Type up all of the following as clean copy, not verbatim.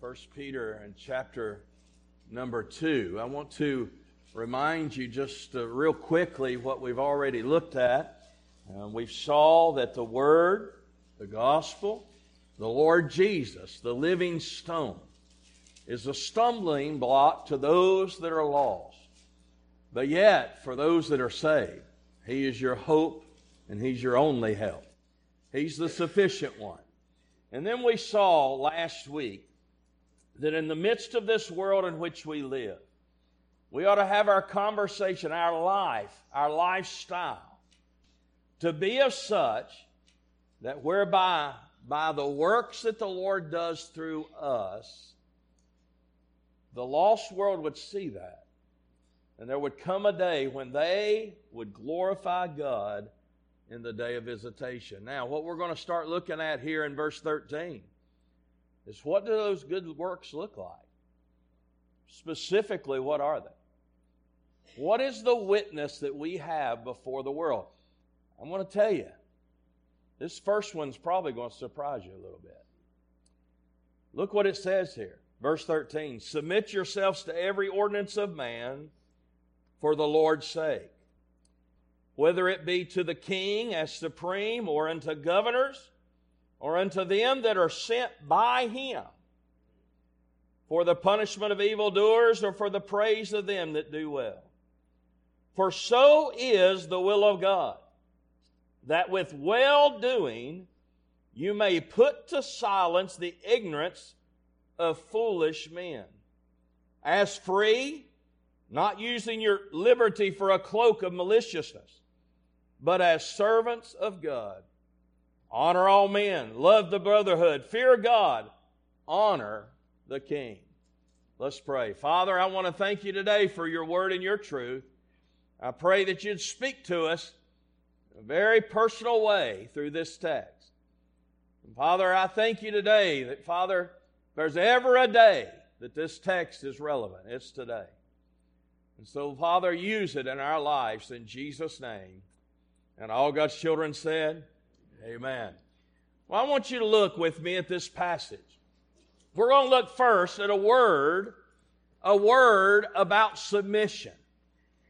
First Peter and chapter number 2. I want to remind you just real quickly what we've already looked at. We saw that the Word, the Gospel, the Lord Jesus, the living stone, is a stumbling block to those that are lost. But yet, for those that are saved, He is your hope and He's your only help. He's the sufficient one. And then we saw last week that in the midst of this world in which we live, we ought to have our conversation, our life, our lifestyle, to be of such that whereby by the works that the Lord does through us, the lost world would see that. And there would come a day when they would glorify God in the day of visitation. Now, what we're going to start looking at here in verse 13 is what do those good works look like? Specifically, what are they? What is the witness that we have before the world? I'm going to tell you, this first one's probably going to surprise you a little bit. Look what it says here. Verse 13, submit yourselves to every ordinance of man for the Lord's sake, whether it be to the king as supreme, or unto governors, or unto them that are sent by him, for the punishment of evildoers, or for the praise of them that do well. For so is the will of God, that with well-doing you may put to silence the ignorance of foolish men. As free, not using your liberty for a cloak of maliciousness, but as servants of God, honor all men, love the brotherhood, fear God, honor the King. Let's pray. Father, I want to thank you today for your word and your truth. I pray that you'd speak to us in a very personal way through this text. And Father, I thank you today that, Father, there's ever a day that this text is relevant. It's today. And so, Father, use it in our lives in Jesus' name. And all God's children said, amen. Well, I want you to look with me at this passage. We're going to look first at a word about submission.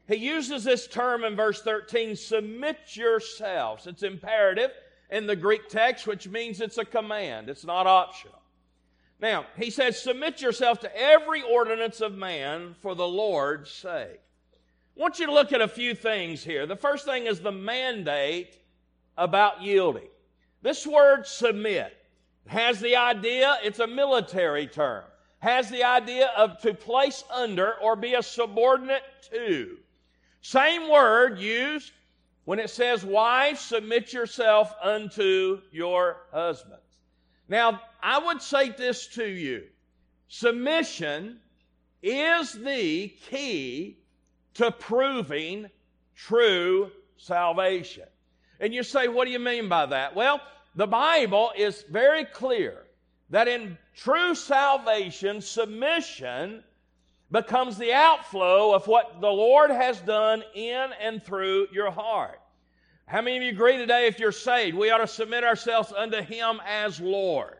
He uses this term in verse 13, submit yourselves. It's imperative in the Greek text, which means it's a command. It's not optional. Now, he says, submit yourself to every ordinance of man for the Lord's sake. I want you to look at a few things here. The first thing is the mandate about yielding. This word submit has the idea, it's a military term, has the idea of to place under or be a subordinate to. Same word used when it says, wives, submit yourself unto your husbands. Now, I would say this to you. Submission is the key to proving true salvation. And you say, what do you mean by that? Well, the Bible is very clear that in true salvation, submission becomes the outflow of what the Lord has done in and through your heart. How many of you agree today if you're saved, we ought to submit ourselves unto Him as Lord?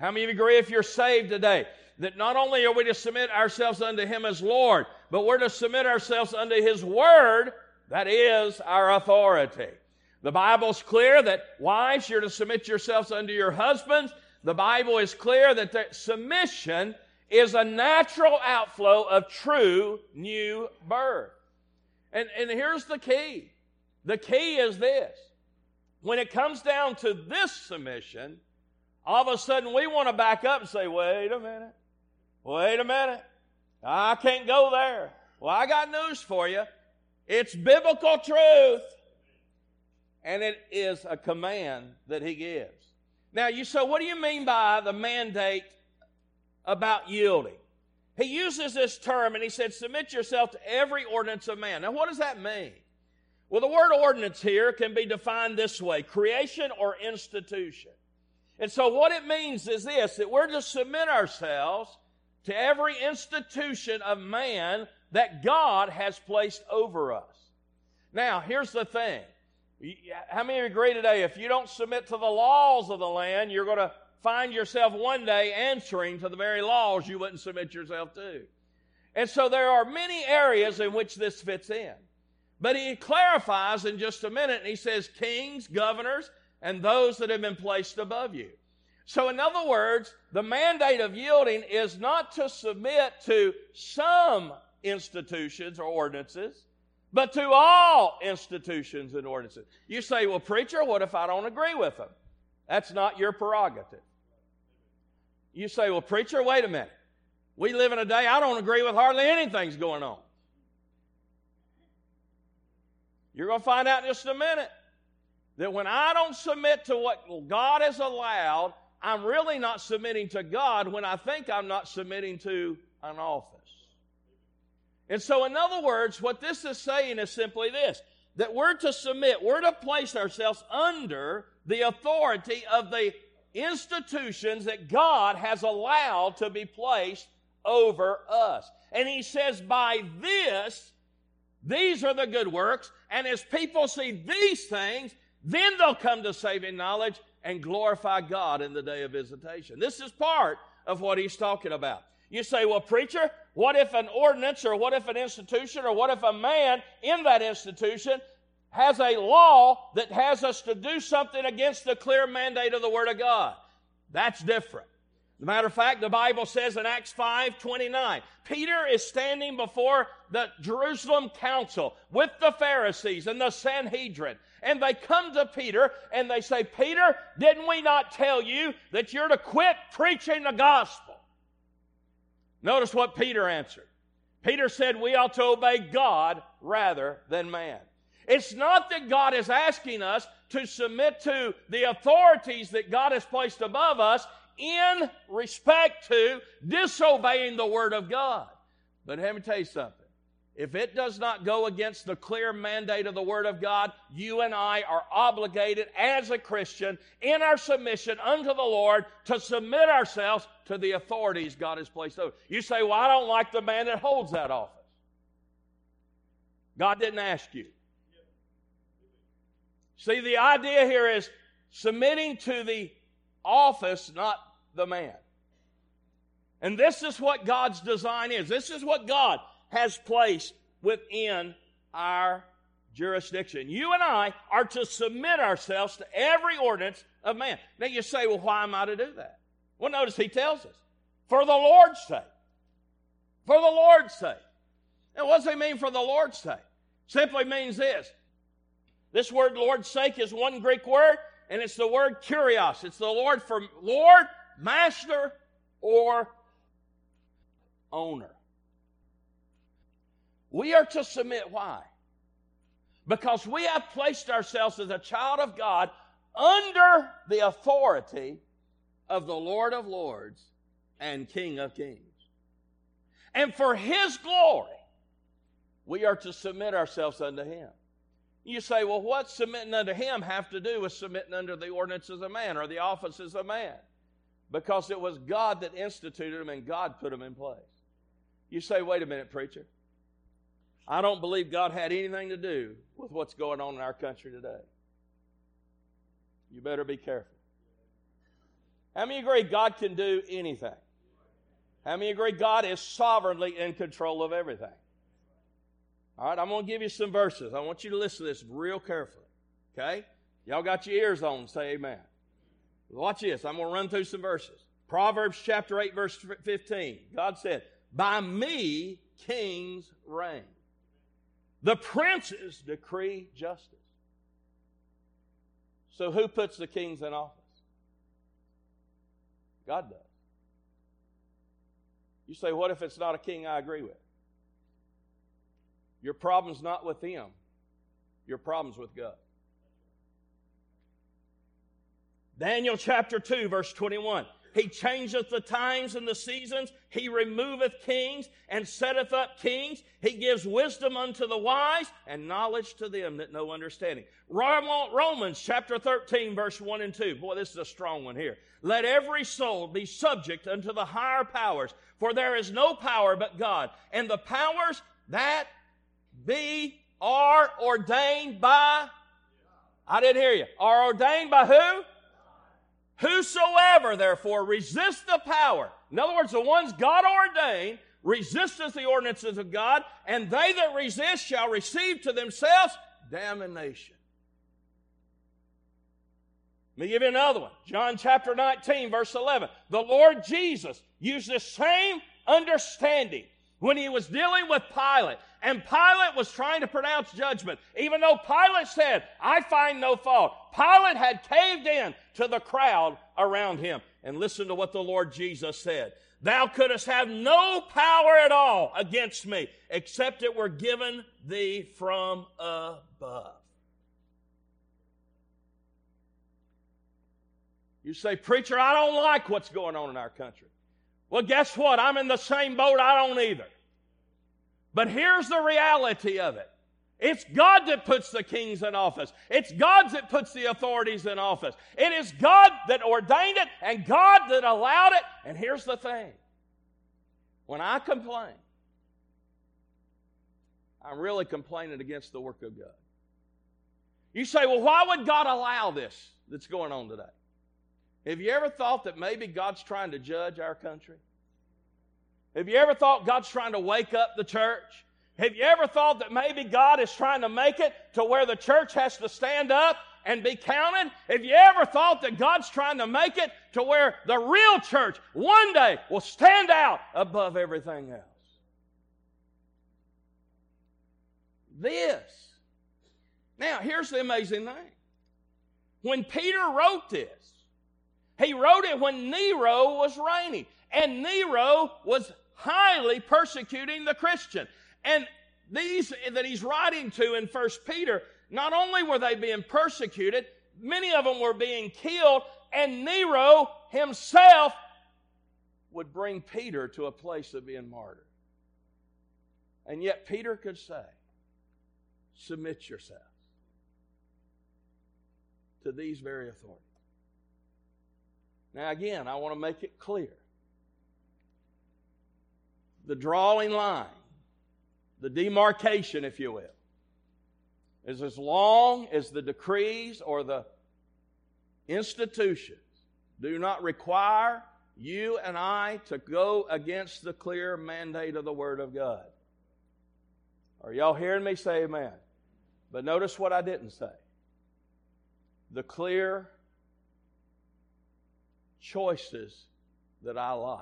How many of you agree if you're saved today that not only are we to submit ourselves unto Him as Lord, but we're to submit ourselves unto His Word, that is our authority? The Bible's clear that wives, you're to submit yourselves unto your husbands. The Bible is clear that submission is a natural outflow of true new birth. And here's the key. The key is this. When it comes down to this submission, all of a sudden we want to back up and say, wait a minute, I can't go there. Well, I got news for you. It's biblical truth, and it is a command that He gives. Now, you say, what do you mean by the mandate about yielding? He uses this term, and he said, submit yourself to every ordinance of man. Now, what does that mean? Well, the word ordinance here can be defined this way, creation or institution. And so what it means is this, that we're to submit ourselves to every institution of man that God has placed over us. Now, here's the thing. How many of you agree today, if you don't submit to the laws of the land, you're going to find yourself one day answering to the very laws you wouldn't submit yourself to. And so there are many areas in which this fits in. But he clarifies in just a minute, and he says, kings, governors, and those that have been placed above you. So in other words, the mandate of yielding is not to submit to some institutions or ordinances, but to all institutions and ordinances. You say, well, preacher, what if I don't agree with them? That's not your prerogative. You say, well, preacher, wait a minute. We live in a day I don't agree with hardly anything's going on. You're going to find out in just a minute that when I don't submit to what God has allowed, I'm really not submitting to God when I think I'm not submitting to an office. And so, in other words, what this is saying is simply this, that we're to submit, we're to place ourselves under the authority of the institutions that God has allowed to be placed over us. And he says, by this, these are the good works, and as people see these things, then they'll come to saving knowledge and glorify God in the day of visitation. This is part of what he's talking about. You say, well, preacher, what if an ordinance or what if an institution or what if a man in that institution has a law that has us to do something against the clear mandate of the Word of God? That's different. As a matter of fact, the Bible says in Acts 5:29, Peter is standing before the Jerusalem council with the Pharisees and the Sanhedrin. And they come to Peter and they say, Peter, didn't we not tell you that you're to quit preaching the gospel? Notice what Peter answered. Peter said, we ought to obey God rather than man. It's not that God is asking us to submit to the authorities that God has placed above us in respect to disobeying the Word of God. But let me tell you something. If it does not go against the clear mandate of the Word of God, you and I are obligated as a Christian in our submission unto the Lord to submit ourselves to the authorities God has placed over. You say, well, I don't like the man that holds that office. God didn't ask you. See, the idea here is submitting to the office, not the man. And this is what God's design is. This is what God has placed within our jurisdiction. You and I are to submit ourselves to every ordinance of man. Now you say, well, why am I to do that? Well, notice he tells us, for the Lord's sake. For the Lord's sake. Now what does he mean for the Lord's sake? Simply means this. This word Lord's sake is one Greek word, and it's the word kurios. It's the Lord for Lord, master, or owner. We are to submit. Why? Because we have placed ourselves as a child of God under the authority of the Lord of Lords and King of Kings. And for His glory, we are to submit ourselves unto Him. You say, well, what's submitting unto Him have to do with submitting under the ordinances of man or the offices of man? Because it was God that instituted them and God put them in place. You say, wait a minute, preacher. I don't believe God had anything to do with what's going on in our country today. You better be careful. How many agree God can do anything? How many agree God is sovereignly in control of everything? All right, I'm going to give you some verses. I want you to listen to this real carefully, okay? Y'all got your ears on, say amen. Watch this. I'm going to run through some verses. Proverbs chapter 8, verse 15. God said, by me kings reign. The princes decree justice. So who puts the kings in office? God does. You say, what if it's not a king I agree with? Your problem's not with them. Your problem's with God. Daniel chapter 2, verse 21. He changeth the times and the seasons. He removeth kings and setteth up kings. He gives wisdom unto the wise and knowledge to them that know understanding. Romans chapter 13, verse 1 and 2. Boy, this is a strong one here. Let every soul be subject unto the higher powers, for there is no power but God. And the powers that be are ordained by, I didn't hear you, are ordained by who? Whosoever, therefore, resists the power, in other words, the ones God ordained, resisteth the ordinances of God, and they that resist shall receive to themselves damnation. Let me give you another one. John chapter 19, verse 11. The Lord Jesus used the same understanding when he was dealing with Pilate. And Pilate was trying to pronounce judgment. Even though Pilate said, I find no fault, Pilate had caved in to the crowd around him. And listen to what the Lord Jesus said. Thou couldst have no power at all against me, except it were given thee from above. You say, preacher, I don't like what's going on in our country. Well, guess what? I'm in the same boat. I don't either. But here's the reality of it. It's God that puts the kings in office. It's God that puts the authorities in office. It is God that ordained it and God that allowed it. And here's the thing. When I complain, I'm really complaining against the work of God. You say, well, why would God allow this that's going on today? Have you ever thought that maybe God's trying to judge our country? Have you ever thought God's trying to wake up the church? Have you ever thought that maybe God is trying to make it to where the church has to stand up and be counted? Have you ever thought that God's trying to make it to where the real church one day will stand out above everything else? Now, here's the amazing thing. When Peter wrote this, he wrote it when Nero was reigning. And Nero was highly persecuting the Christian. And these that he's writing to in 1 Peter, not only were they being persecuted, many of them were being killed, and Nero himself would bring Peter to a place of being martyred. And yet Peter could say, submit yourselves to these very authorities. Now again, I want to make it clear. The drawing line, the demarcation, if you will, is as long as the decrees or the institutions do not require you and I to go against the clear mandate of the Word of God. Are y'all hearing me? Say amen. But notice what I didn't say. The clear choices that I like,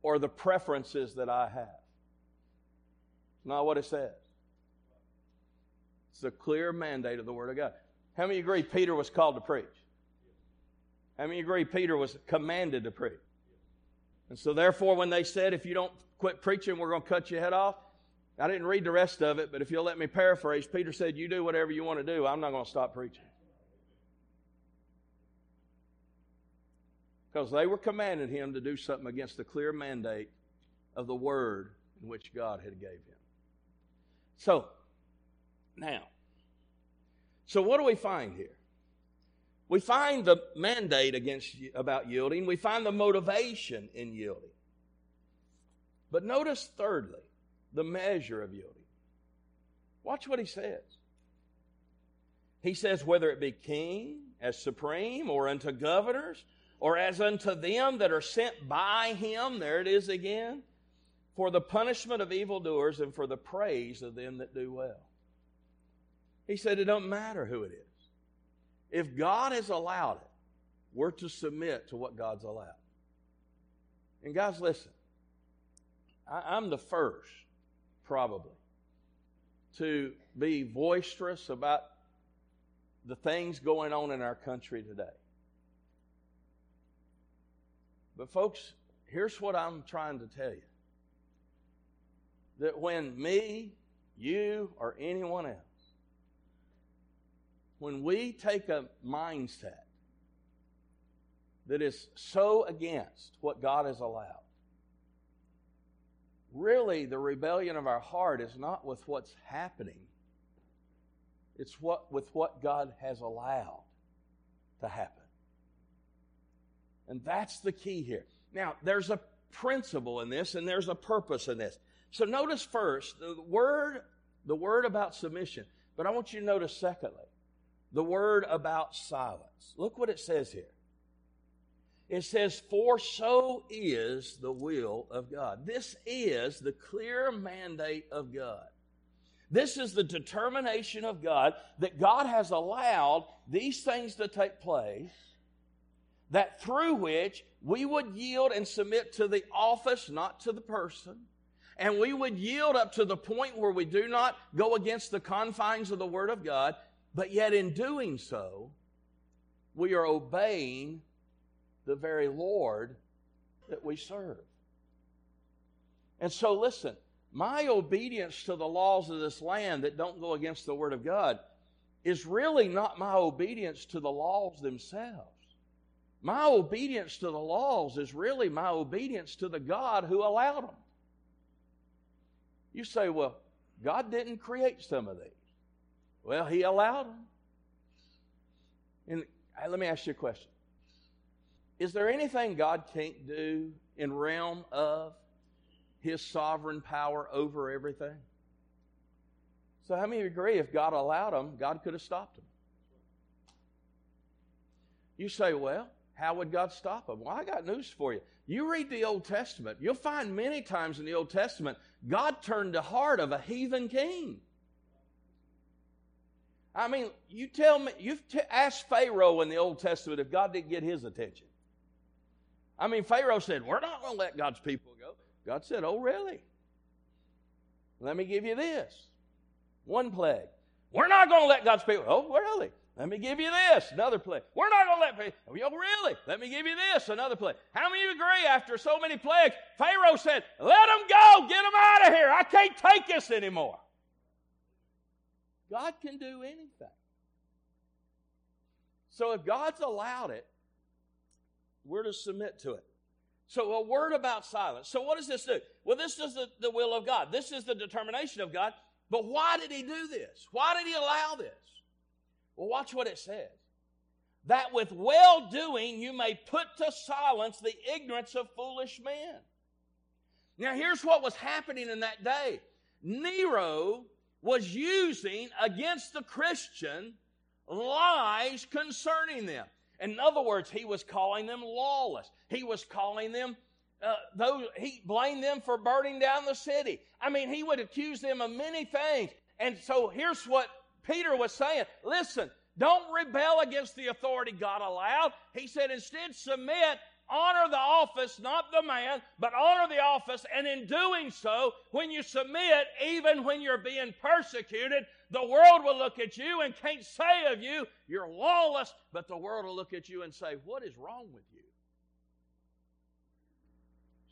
or the preferences that I have. It's not what it says. It's the clear mandate of the Word of God. How many agree Peter was called to preach? How many agree Peter was commanded to preach? And so therefore, when they said, if you don't quit preaching, we're going to cut your head off. I didn't read the rest of it, but if you'll let me paraphrase, Peter said, you do whatever you want to do. I'm not going to stop preaching. Because they were commanding him to do something against the clear mandate of the word in which God had gave him. So what do we find here? We find the mandate about yielding. We find the motivation in yielding. But notice thirdly, the measure of yielding. Watch what he says. He says, whether it be king as supreme or unto governors, or as unto them that are sent by him, there it is again, for the punishment of evildoers and for the praise of them that do well. He said it don't matter who it is. If God has allowed it, we're to submit to what God's allowed. And guys, listen, I'm the first, probably, to be boisterous about the things going on in our country today. But folks, here's what I'm trying to tell you. That when me, you, or anyone else, when we take a mindset that is so against what God has allowed, really the rebellion of our heart is not with what's happening. It's with what God has allowed to happen. And that's the key here. Now, there's a principle in this, and there's a purpose in this. So notice first, the word about submission. But I want you to notice secondly, the word about silence. Look what it says here. It says, for so is the will of God. This is the clear mandate of God. This is the determination of God that God has allowed these things to take place, that through which we would yield and submit to the office, not to the person, and we would yield up to the point where we do not go against the confines of the Word of God, but yet in doing so, we are obeying the very Lord that we serve. And so listen, my obedience to the laws of this land that don't go against the Word of God is really not my obedience to the laws themselves. My obedience to the laws is really my obedience to the God who allowed them. You say, well, God didn't create some of these. Well, He allowed them. And let me ask you a question. Is there anything God can't do in realm of His sovereign power over everything? So how many agree if God allowed them, God could have stopped them? You say, well, how would God stop them? Well, I got news for you. You read the Old Testament. You'll find many times in the Old Testament, God turned the heart of a heathen king. I mean, you tell me, ask Pharaoh in the Old Testament if God didn't get his attention. I mean, Pharaoh said, we're not going to let God's people go. God said, oh, really? Let me give you this. One plague. We're not going to let God's people. Oh, really? Let me give you this. Another plague. We're not going to let people. Oh, really? Let me give you this. Another plague. How many of you agree after so many plagues, Pharaoh said, let them go. Get them out of here. I can't take this anymore. God can do anything. So if God's allowed it, we're to submit to it. So a word about silence. So what does this do? Well, this is the will of God. This is the determination of God. But why did He do this? Why did He allow this? Well, watch what it says. That with well-doing you may put to silence the ignorance of foolish men. Now, here's what was happening in that day. Nero was using against the Christian lies concerning them. In other words, he was calling them lawless. He was calling them, he blamed them for burning down the city. I mean, he would accuse them of many things. And so here's what Peter was saying. Listen, don't rebel against the authority God allowed. He said, instead, submit, honor the office, not the man, but honor the office. And in doing so, when you submit, even when you're being persecuted, the world will look at you and can't say of you, you're lawless, but the world will look at you and say, what is wrong with you?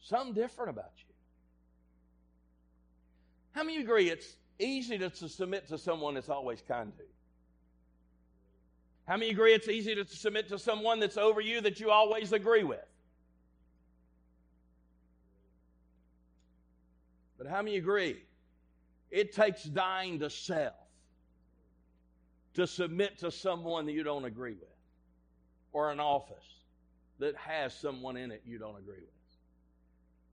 Something different about you. How many agree it's easy to submit to someone that's always kind to you? How many agree it's easy to submit to someone that's over you that you always agree with? But how many agree it takes dying to self to submit to someone that you don't agree with, or an office that has someone in it you don't agree with?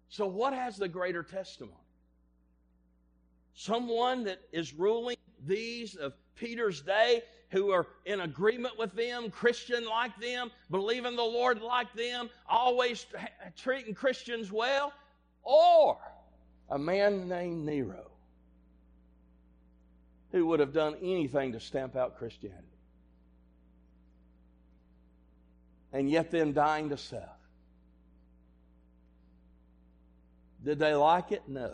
So what has the greater testimony? Someone that is ruling these of Peter's day, who are in agreement with them, Christian like them, believing the Lord like them, always treating Christians well, or a man named Nero, who would have done anything to stamp out Christianity, and yet then dying to self. Did they like it? No.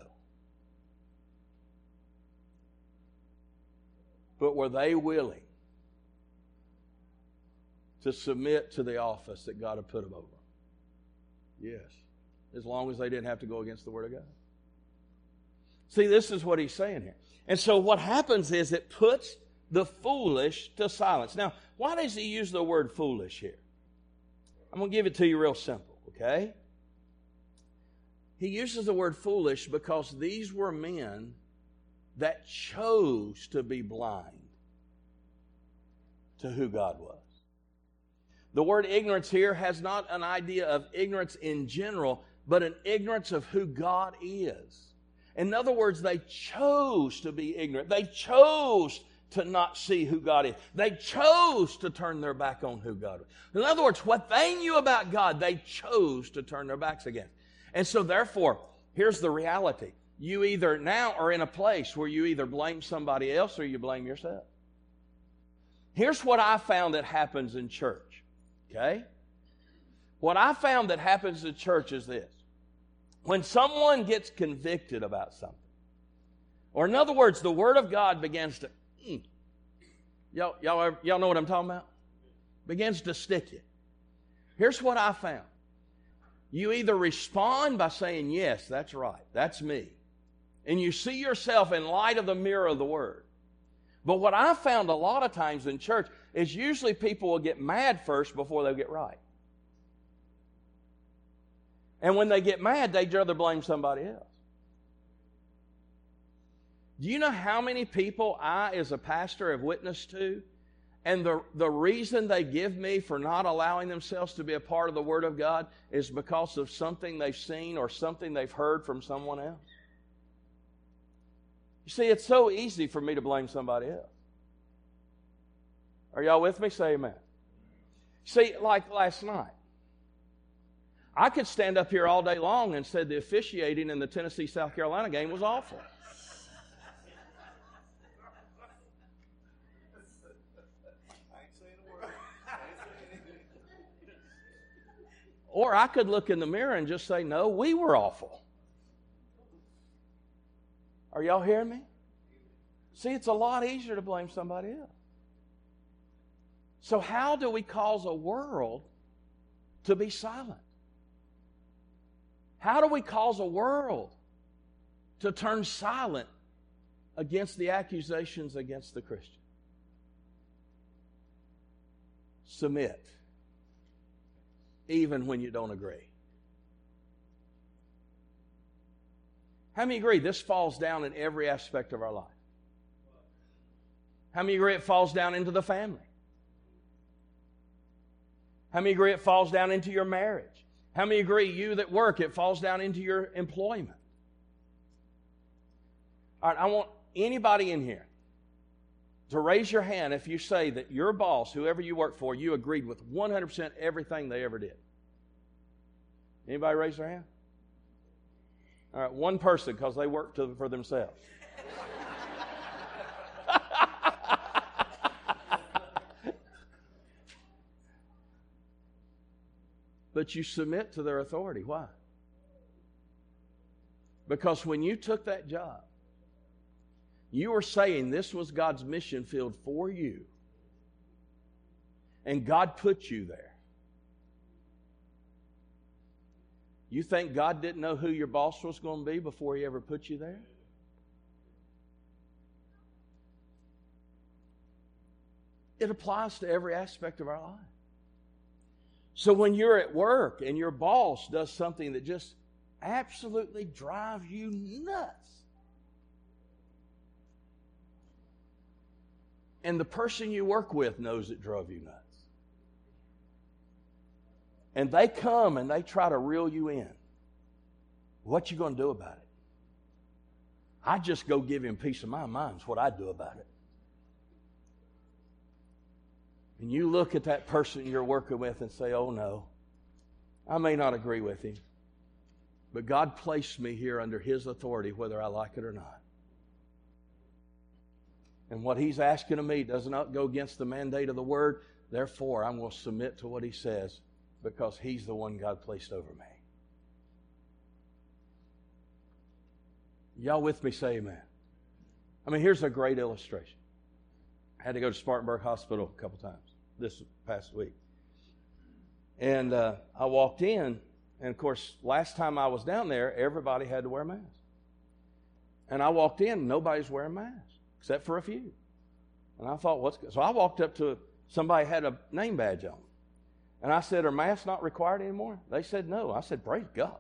But were they willing to submit to the office that God had put them over? Yes. As long as they didn't have to go against the Word of God. See, this is what he's saying here. And so what happens is it puts the foolish to silence. Now, why does he use the word foolish here? I'm going to give it to you real simple, okay? He uses the word foolish because these were men that chose to be blind to who God was. The word ignorance here has not an idea of ignorance in general, but an ignorance of who God is. In other words, they chose to be ignorant. They chose to not see who God is. They chose to turn their back on who God was. In other words, what they knew about God, they chose to turn their backs against. And so therefore, here's the reality. You either now are in a place where you either blame somebody else or you blame yourself. Here's what I found that happens in church, okay? What I found that happens in church is this. When someone gets convicted about something, or in other words, the Word of God begins to, y'all know what I'm talking about? Begins to stick you. Here's what I found. You either respond by saying, yes, that's right, that's me. And you see yourself in light of the mirror of the Word. But what I found a lot of times in church is usually people will get mad first before they'll get right. And when they get mad, they'd rather blame somebody else. Do you know how many people I, as a pastor, have witnessed to? And the reason they give me for not allowing themselves to be a part of the Word of God is because of something they've seen or something they've heard from someone else. You see, it's so easy for me to blame somebody else. Are y'all with me? Say amen. See, like last night, I could stand up here all day long and said the officiating in the Tennessee-South Carolina game was awful. Or I could look in the mirror and just say, no, we were awful. Are y'all hearing me? See, it's a lot easier to blame somebody else. So how do we cause a world to be silent? How do we cause a world to turn silent against the accusations against the Christian? Submit. Even when you don't agree. How many agree this falls down in every aspect of our life? How many agree it falls down into the family? How many agree it falls down into your marriage? How many agree you that work, it falls down into your employment? All right, I want anybody in here to raise your hand if you say that your boss, whoever you work for, you agreed with 100% everything they ever did. Anybody raise their hand? All right, one person, because they work for themselves. But you submit to their authority. Why? Because when you took that job, you were saying this was God's mission field for you. And God put you there. You think God didn't know who your boss was going to be before He ever put you there? It applies to every aspect of our life. So when you're at work and your boss does something that just absolutely drives you nuts, and the person you work with knows it drove you nuts. And they come and they try to reel you in. What you going to do about it? I just go give him peace of my mind is what I do about it. And you look at that person you're working with and say, oh no, I may not agree with him, but God placed me here under His authority whether I like it or not. And what He's asking of me does not go against the mandate of the Word. Therefore, I'm going to submit to what He says because He's the one God placed over me. Y'all with me? Say amen. I mean, here's a great illustration. I had to go to Spartanburg Hospital a couple times this past week. And I walked in, and of course, last time I was down there, everybody had to wear masks. And I walked in, nobody's wearing masks. Except for a few. And I thought, what's good? So I walked up to somebody had a name badge on. And I said, are masks not required anymore? They said, no. I said, praise God.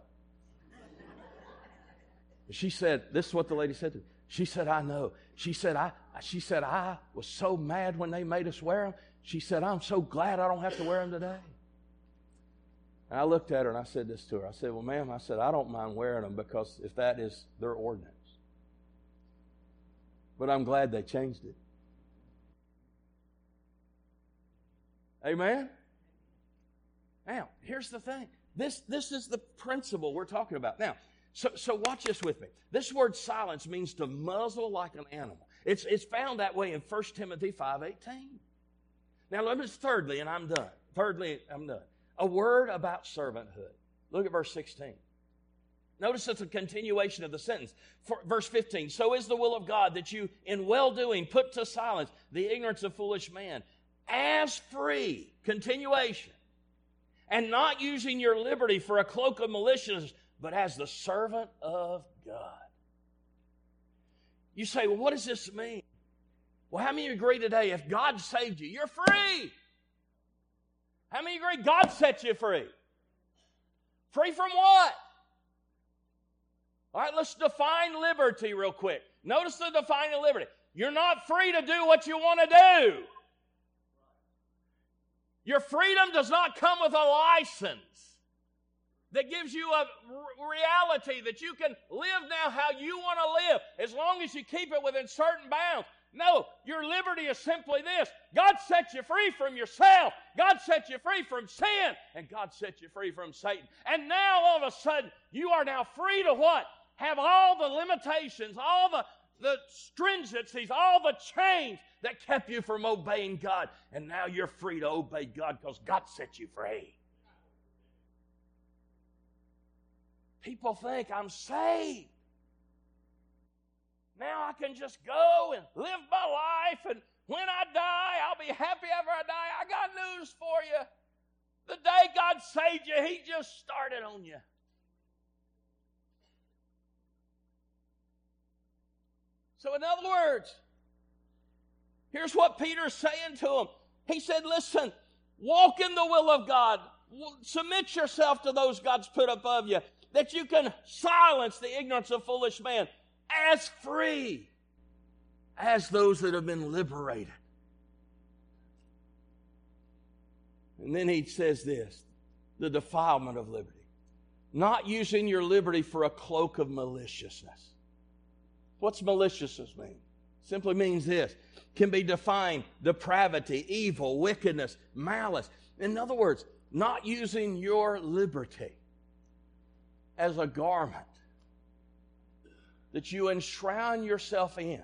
She said, this is what the lady said to me. She said, I know. She said, I was so mad when they made us wear them. She said, I'm so glad I don't have to wear them today. And I looked at her and I said this to her. I said, well, ma'am, I said, I don't mind wearing them because if that is their ordinance. But I'm glad they changed it. Amen? Now, here's the thing. This is the principle we're talking about. Now, so watch this with me. This word silence means to muzzle like an animal. It's found that way in 1 Timothy 5:18. Now, let me thirdly, and I'm done. A word about servanthood. Look at verse 16. Notice it's a continuation of the sentence. Verse 15, so is the will of God that you in well-doing put to silence the ignorance of foolish man as free, continuation, and not using your liberty for a cloak of maliciousness, but as the servant of God. You say, well, what does this mean? Well, how many of you agree today if God saved you, you're free? How many of you agree God set you free? Free from what? All right, let's define liberty real quick. Notice the defining of liberty. You're not free to do what you want to do. Your freedom does not come with a license that gives you a reality that you can live now how you want to live as long as you keep it within certain bounds. No, your liberty is simply this. God set you free from yourself. God set you free from sin. And God set you free from Satan. And now all of a sudden, you are now free to what? Have all the limitations, all the stringencies, all the chains that kept you from obeying God. And now you're free to obey God because God set you free. People think I'm saved. Now I can just go and live my life, and when I die, I'll be happy after I die. I got news for you. The day God saved you, He just started on you. So in other words, here's what Peter's saying to him. He said, listen, walk in the will of God. Submit yourself to those God's put above you, that you can silence the ignorance of foolish man. As free as those that have been liberated. And then he says this, the defilement of liberty. Not using your liberty for a cloak of maliciousness. What's maliciousness mean? Simply means this. Can be defined depravity, evil, wickedness, malice. In other words, not using your liberty as a garment that you enshroud yourself in,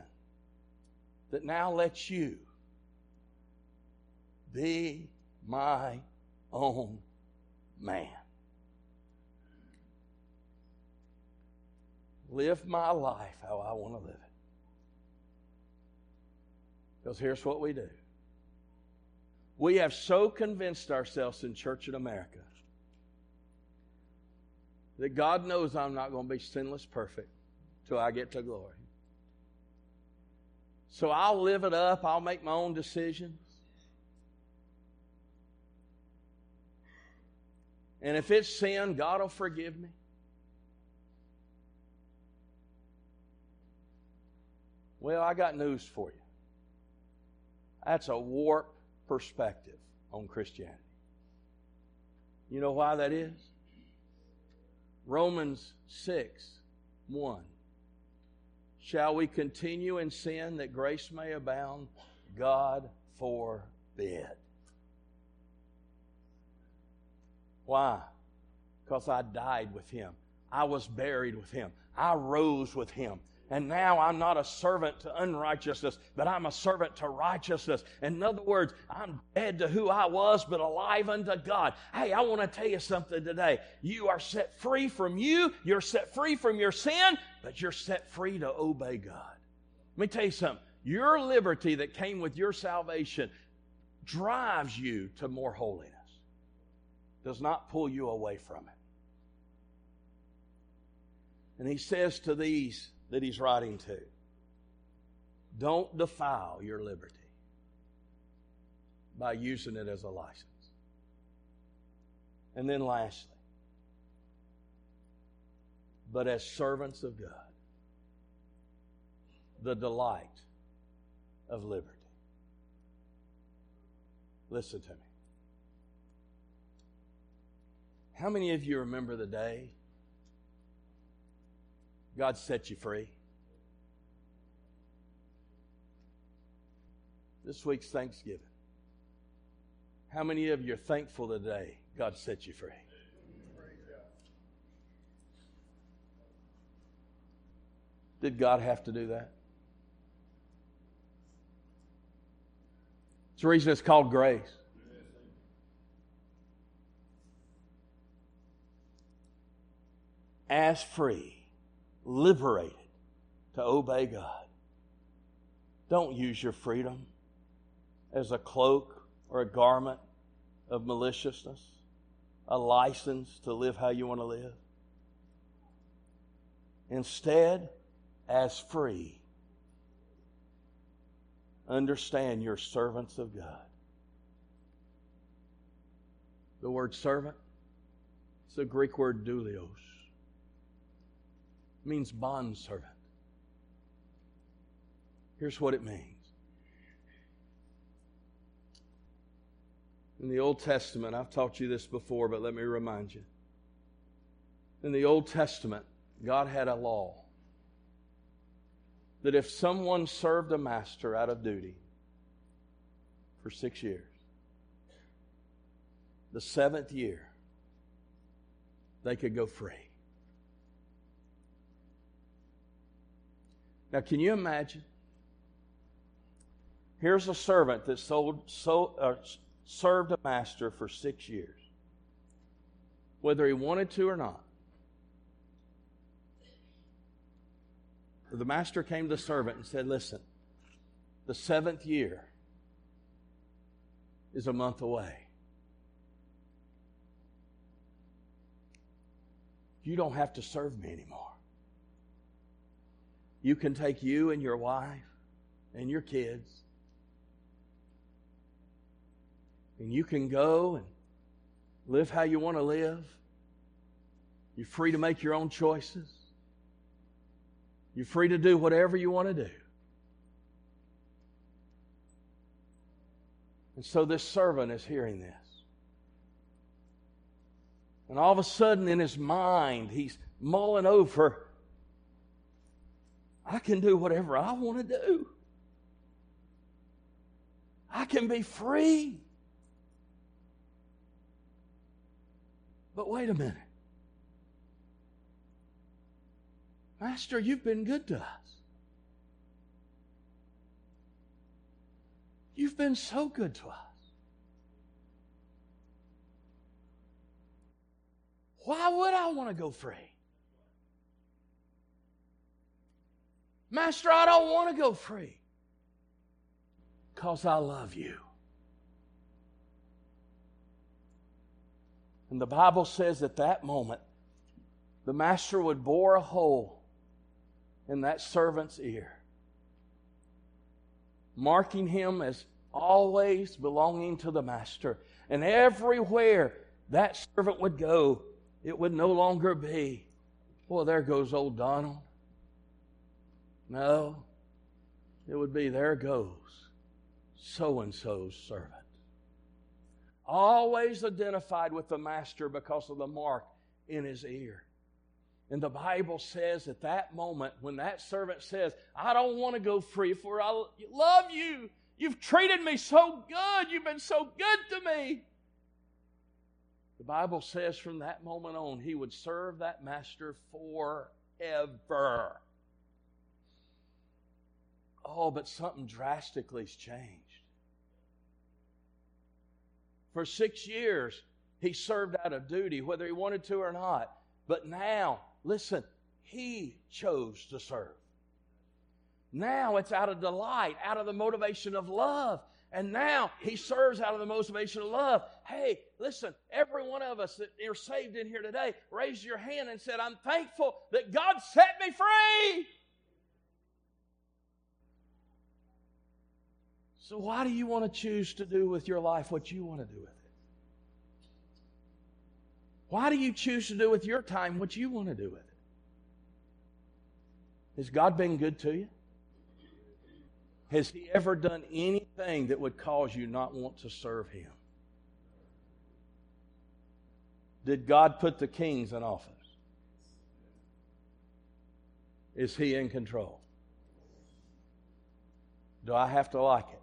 that now lets you be my own man. Live my life how I want to live it. Because here's what we do. We have so convinced ourselves in church in America that God knows I'm not going to be sinless perfect till I get to glory. So I'll live it up. I'll make my own decisions. And if it's sin, God will forgive me. Well, I got news for you. That's a warped perspective on Christianity. You know why that is? Romans 6:1. Shall we continue in sin that grace may abound? God forbid. Why? Because I died with Him. I was buried with Him. I rose with Him. And now I'm not a servant to unrighteousness, but I'm a servant to righteousness. In other words, I'm dead to who I was, but alive unto God. Hey, I want to tell you something today. You are set free from you. You're set free from your sin, but you're set free to obey God. Let me tell you something. Your liberty that came with your salvation drives you to more holiness. Does not pull you away from it. And he says to these that he's writing to, don't defile your liberty by using it as a license. And then lastly, but as servants of God, the delight of liberty. Listen to me. How many of you remember the day God set you free? This week's Thanksgiving. How many of you are thankful today God set you free? Did God have to do that? It's the reason it's called grace. As free, liberated to obey God. Don't use your freedom as a cloak or a garment of maliciousness, a license to live how you want to live. Instead, as free, understand you're servants of God. The word servant, it's the Greek word doulios. It means bondservant. Here's what it means. In the Old Testament, I've taught you this before, but let me remind you. In the Old Testament, God had a law that if someone served a master out of duty for 6 years, the seventh year, they could go free. Now, can you imagine? Here's a servant that served a master for 6 years, whether he wanted to or not. The master came to the servant and said, listen, the seventh year is a month away. You don't have to serve me anymore. You can take you and your wife and your kids, and you can go and live how you want to live. You're free to make your own choices. You're free to do whatever you want to do. And so this servant is hearing this. And all of a sudden in his mind, he's mulling over, I can do whatever I want to do. I can be free. But wait a minute. Master, you've been good to us. You've been so good to us. Why would I want to go free? Master, I don't want to go free. Because I love you. And the Bible says at that moment, the master would bore a hole in that servant's ear, marking him as always belonging to the master. And everywhere that servant would go, it would no longer be, boy, there goes old Donald. No, it would be, there goes so-and-so's servant. Always identified with the master because of the mark in his ear. And the Bible says at that moment, when that servant says, I don't want to go free, for I love you. You've treated me so good. You've been so good to me. The Bible says from that moment on, he would serve that master forever. Oh, but something drastically has changed. For 6 years, he served out of duty, whether he wanted to or not. But now, listen, he chose to serve. Now it's out of delight, out of the motivation of love. And now he serves out of the motivation of love. Hey, listen, every one of us that are saved in here today, raise your hand and said, I'm thankful that God set me free. So why do you want to choose to do with your life what you want to do with it? Why do you choose to do with your time what you want to do with it? Has God been good to you? Has He ever done anything that would cause you not want to serve Him? Did God put the kings in office? Is He in control? Do I have to like it?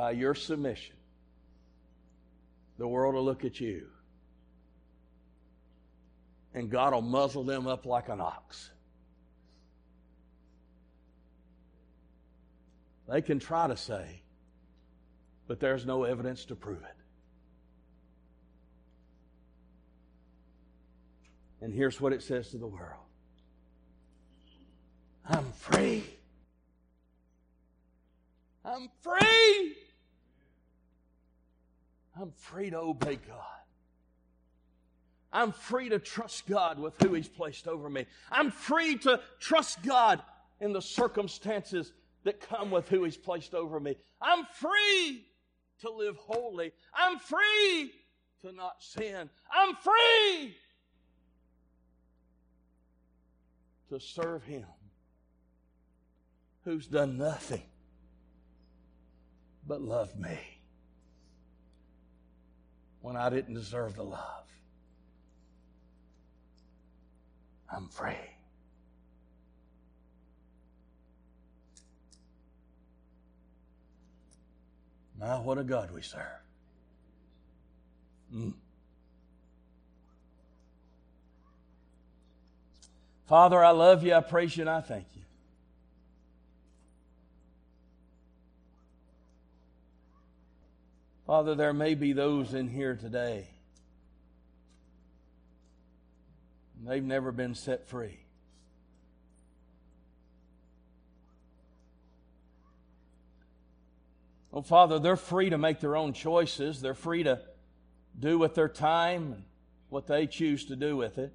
by your submission, the world will look at you, and God will muzzle them up like an ox. They can try to say, but there's no evidence to prove it. And here's what it says to the world. I'm free. I'm free. I'm free to obey God. I'm free to trust God with who He's placed over me. I'm free to trust God in the circumstances that come with who He's placed over me. I'm free to live holy. I'm free to not sin. I'm free to serve Him who's done nothing but love me when I didn't deserve the love. I'm free. My, what a God we serve. Father, I love you, I praise you, and I thank you. Father, there may be those in here today, and they've never been set free. Oh, Father, they're free to make their own choices. They're free to do with their time and what they choose to do with it.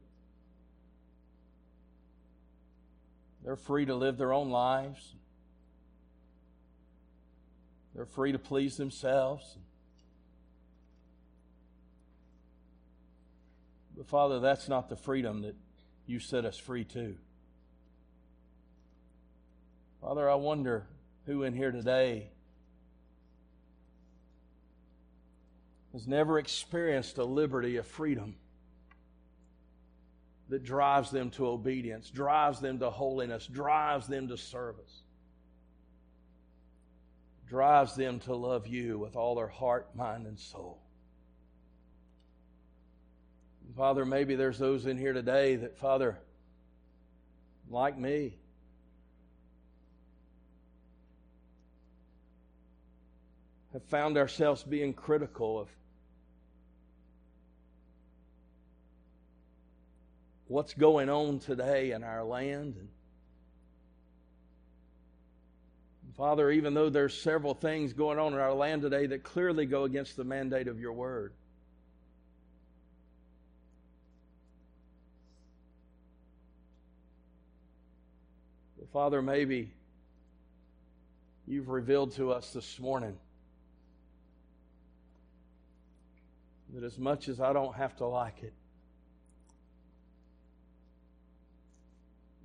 They're free to live their own lives. They're free to please themselves. But, Father, that's not the freedom that you set us free to. Father, I wonder who in here today has never experienced a liberty, a freedom that drives them to obedience, drives them to holiness, drives them to service, drives them to love you with all their heart, mind, and soul. And Father, maybe there's those in here today that, Father, like me, have found ourselves being critical of what's going on today in our land. And Father, even though there's several things going on in our land today that clearly go against the mandate of your word, but Father, maybe you've revealed to us this morning that as much as I don't have to like it,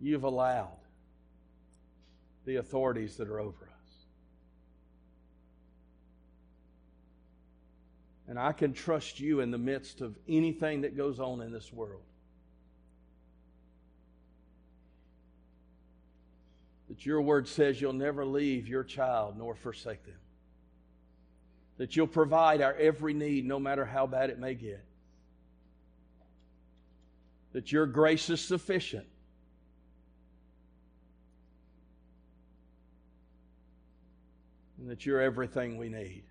you've allowed the authorities that are over us. And I can trust you in the midst of anything that goes on in this world. That your word says you'll never leave your child nor forsake them. That you'll provide our every need no matter how bad it may get. That your grace is sufficient. And that you're everything we need.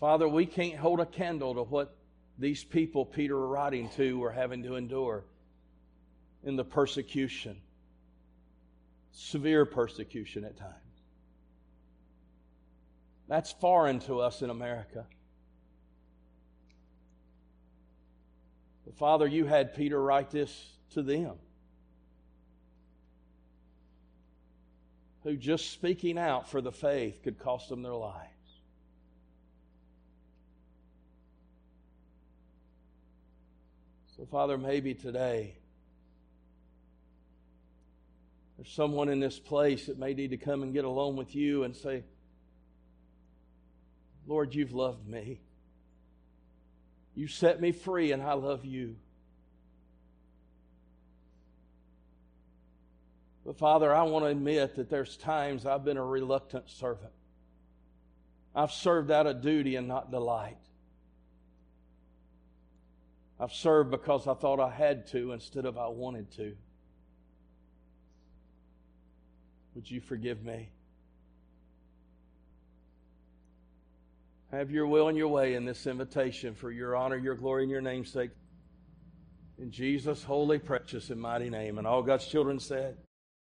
Father, we can't hold a candle to what these people Peter were writing to were having to endure in the persecution, severe persecution at times. That's foreign to us in America. But Father, you had Peter write this to them, who just speaking out for the faith could cost them their lives. So, Father, maybe today there's someone in this place that may need to come and get alone with you and say, Lord, you've loved me. You set me free, and I love you. But Father, I want to admit that there's times I've been a reluctant servant. I've served out of duty and not delight. I've served because I thought I had to instead of I wanted to. Would you forgive me? Have your will and your way in this invitation for your honor, your glory, and your name's sake. In Jesus' holy, precious, and mighty name. And all God's children said,